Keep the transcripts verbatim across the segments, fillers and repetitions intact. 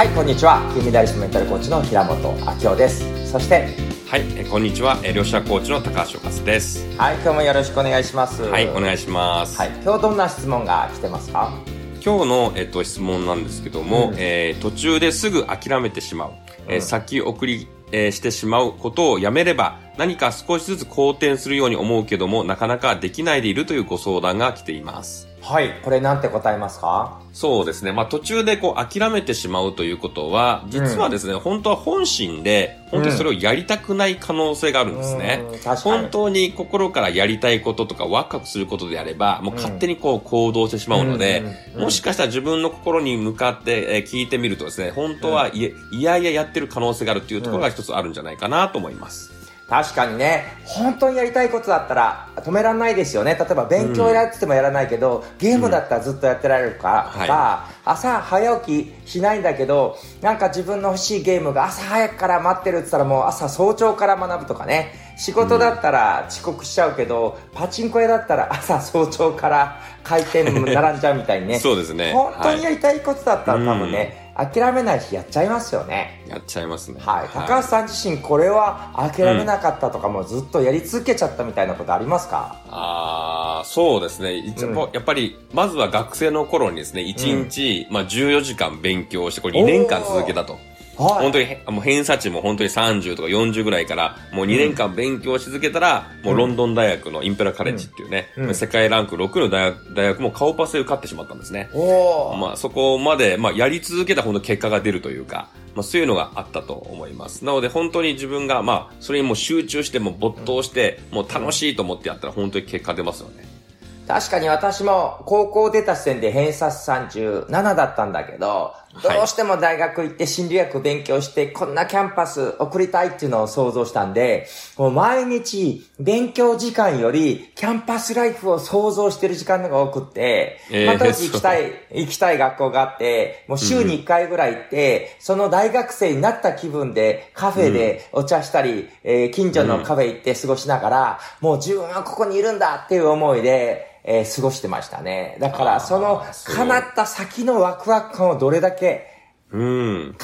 はい、こんにちは。金メダリストメンタルコーチの平本明夫です。そしてはい、えこんにちは。両者コーチの高橋岡です。はい、今日もよろしくお願いします。はい、お願いします、はい、今日どんな質問が来てますか？今日の、えっと、質問なんですけども、うんえー、途中ですぐ諦めてしまう、うんえー、先送り、えー、してしまうことをやめれば何か少しずつ好転するように思うけどもなかなかできないでいるというご相談が来ています。はい、これなんて答えますか？そうですね、まあ途中でこう諦めてしまうということは実はですね、うん、本当は本心で本当にそれをやりたくない可能性があるんですね、うん、本当に心からやりたいこととかワクワクすることであればもう勝手にこう行動してしまうので、うん、もしかしたら自分の心に向かって聞いてみるとですね本当はいや、いやいややってる可能性があるっていうところが一つあるんじゃないかなと思います。確かにね、本当にやりたいことだったら止められないですよね。例えば勉強やっててもやらないけど、うん、ゲームだったらずっとやってられるからとか、うんはい、朝早起きしないんだけどなんか自分の欲しいゲームが朝早くから待ってるって言ったらもう朝早朝から学ぶとかね。仕事だったら遅刻しちゃうけど、うん、パチンコ屋だったら朝早朝から開店並んじゃうみたいにねそうですね、本当にやりたいことだったら多分ね、はい、諦めないしやっちゃいますよね。やっちゃいますね、はいはい、高橋さん自身これは諦めなかったとか、うん、もうずっとやり続けちゃったみたいなことありますか？あーそうですね、一応、うん、やっぱりまずは学生の頃にですねいちにち、うんまあ、じゅうよじかん勉強してこれにねんかん続けたと。はい、本当にもう偏差値も本当にさんじゅうとかよんじゅうぐらいからもうにねんかん勉強し続けたら、うん、もうロンドン大学のインペラカレッジっていうね、うんうん、世界ランクろくの大学、大学も顔パスで受かってしまったんですね。おまあそこまで、まあやり続けたほど結果が出るというか、まあそういうのがあったと思います。なので本当に自分がまあそれにもう集中してもう没頭して、うん、もう楽しいと思ってやったら本当に結果出ますよね。確かに私も高校出た時点で偏差さんじゅうななだったんだけど、どうしても大学行って心理学勉強してこんなキャンパス送りたいっていうのを想像したんで、もう毎日勉強時間よりキャンパスライフを想像してる時間のが多くって、まあ当時行きたい、行きたい学校があって、もう週にいっかいぐらい行って、その大学生になった気分でカフェでお茶したり、えー、近所のカフェ行って過ごしながら、もう自分はここにいるんだっていう思いで、えー、過ごしてましたね。だからその叶った先のワクワク感をどれだけか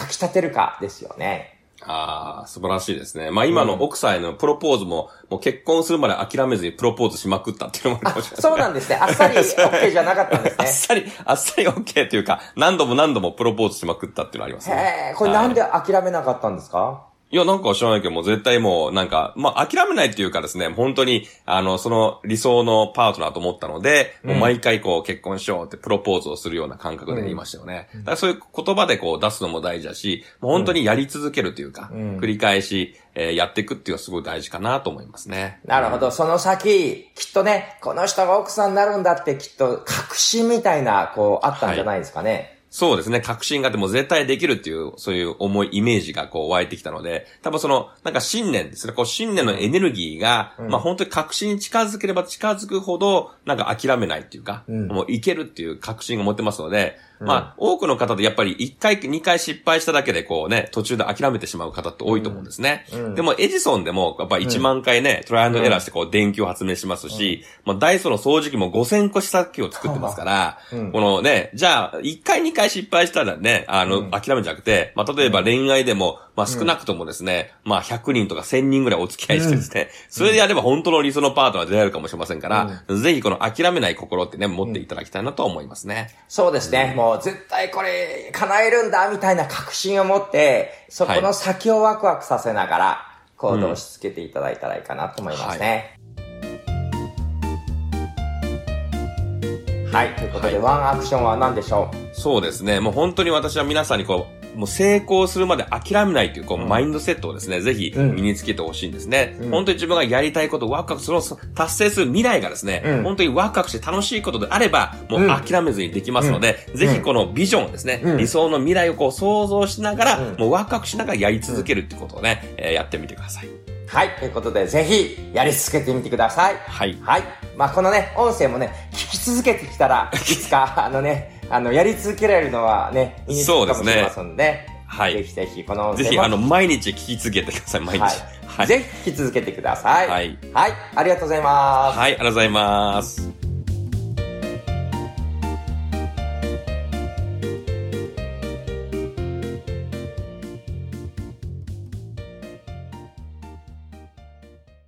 き立てるかですよね。ああ、素晴らしいですね。まあ今の奥さんへのプロポーズも、うん、もう結婚するまで諦めずにプロポーズしまくったっていうのもあるかもしれない、ね。そうなんですね。あっさり OK じゃなかったんですね。あっさり、あっさり OK というか、何度も何度もプロポーズしまくったっていうのありますね。へえ、これなんで諦めなかったんですか？いや、なんか知らないけども、絶対もう、なんか、まあ、諦めないっていうかですね、本当に、あの、その理想のパートナーと思ったので、うん、もう毎回こう、結婚しようってプロポーズをするような感覚で言いましたよね。うん、だからそういう言葉でこう、出すのも大事だし、もう本当にやり続けるというか、うん、繰り返し、えー、やっていくっていうのはすごい大事かなと思いますね。なるほど。うん、その先、きっとね、この人が奥さんになるんだって、きっと、確信みたいな、こう、あったんじゃないですかね。はい、そうですね。確信があっても絶対できるっていう、そういう重いイメージがこう湧いてきたので、多分その、なんか信念ですね。こう信念のエネルギーが、うん、まあ本当に確信に近づければ近づくほど、なんか諦めないっていうか、うん、もういけるっていう確信を持ってますので、うん、まあ多くの方でやっぱりいっかい、にかい失敗しただけでこうね、途中で諦めてしまう方って多いと思うんですね。うんうん、でもエジソンでもやっぱいちまんかいね、うん、トライアンドエラーしてこう電球を発明しますし、うん、まあダイソーの掃除機もごせんこ試作機を作ってますから、うん、このね、じゃあいっかい、にかい失敗したらね、あの、うん、諦めじゃなくて、まあ、例えば恋愛でも、まあ、少なくともですね、うん、まあ、ひゃくにんとかせんにんぐらいお付き合いしてですね、うん、それでやれば本当の理想のパートナー出会えるかもしれませんから、うん、ぜひこの諦めない心ってね、持っていただきたいなと思いますね。そうですね、うん、もう絶対これ叶えるんだみたいな確信を持って、そこの先をワクワクさせながら行動し続けていただいたらいいかなと思いますね。はい、うんはいはい、ということで、はい、ワンアクションは何でしょう？そうですね、もう本当に私は皆さんにこう、もう成功するまで諦めないというこうマインドセットをですね、うん、ぜひ身につけてほしいんですね、うん。本当に自分がやりたいこと、ワクワクその達成する未来がですね、うん、本当にワクワクして楽しいことであれば、もう諦めずにできますので、うん、ぜひこのビジョンをですね、うん、理想の未来をこう想像しながら、うん、もうワクワクしながらやり続けるってことをね、うんえー、やってみてください。はい、ということで、ぜひやり続けてみてください。はい。はい。まあ、このね、音声もね、聞き続けてきたら、いつかあのね、あのやり続けられるのはね、いいかもしれませんので、ね、はい、ぜひぜひこのぜひあの毎日聞き続けてください。毎日、はいはい、ぜひ聞き続けてください。はい、はい、ありがとうございます。はい、ありがとうございます。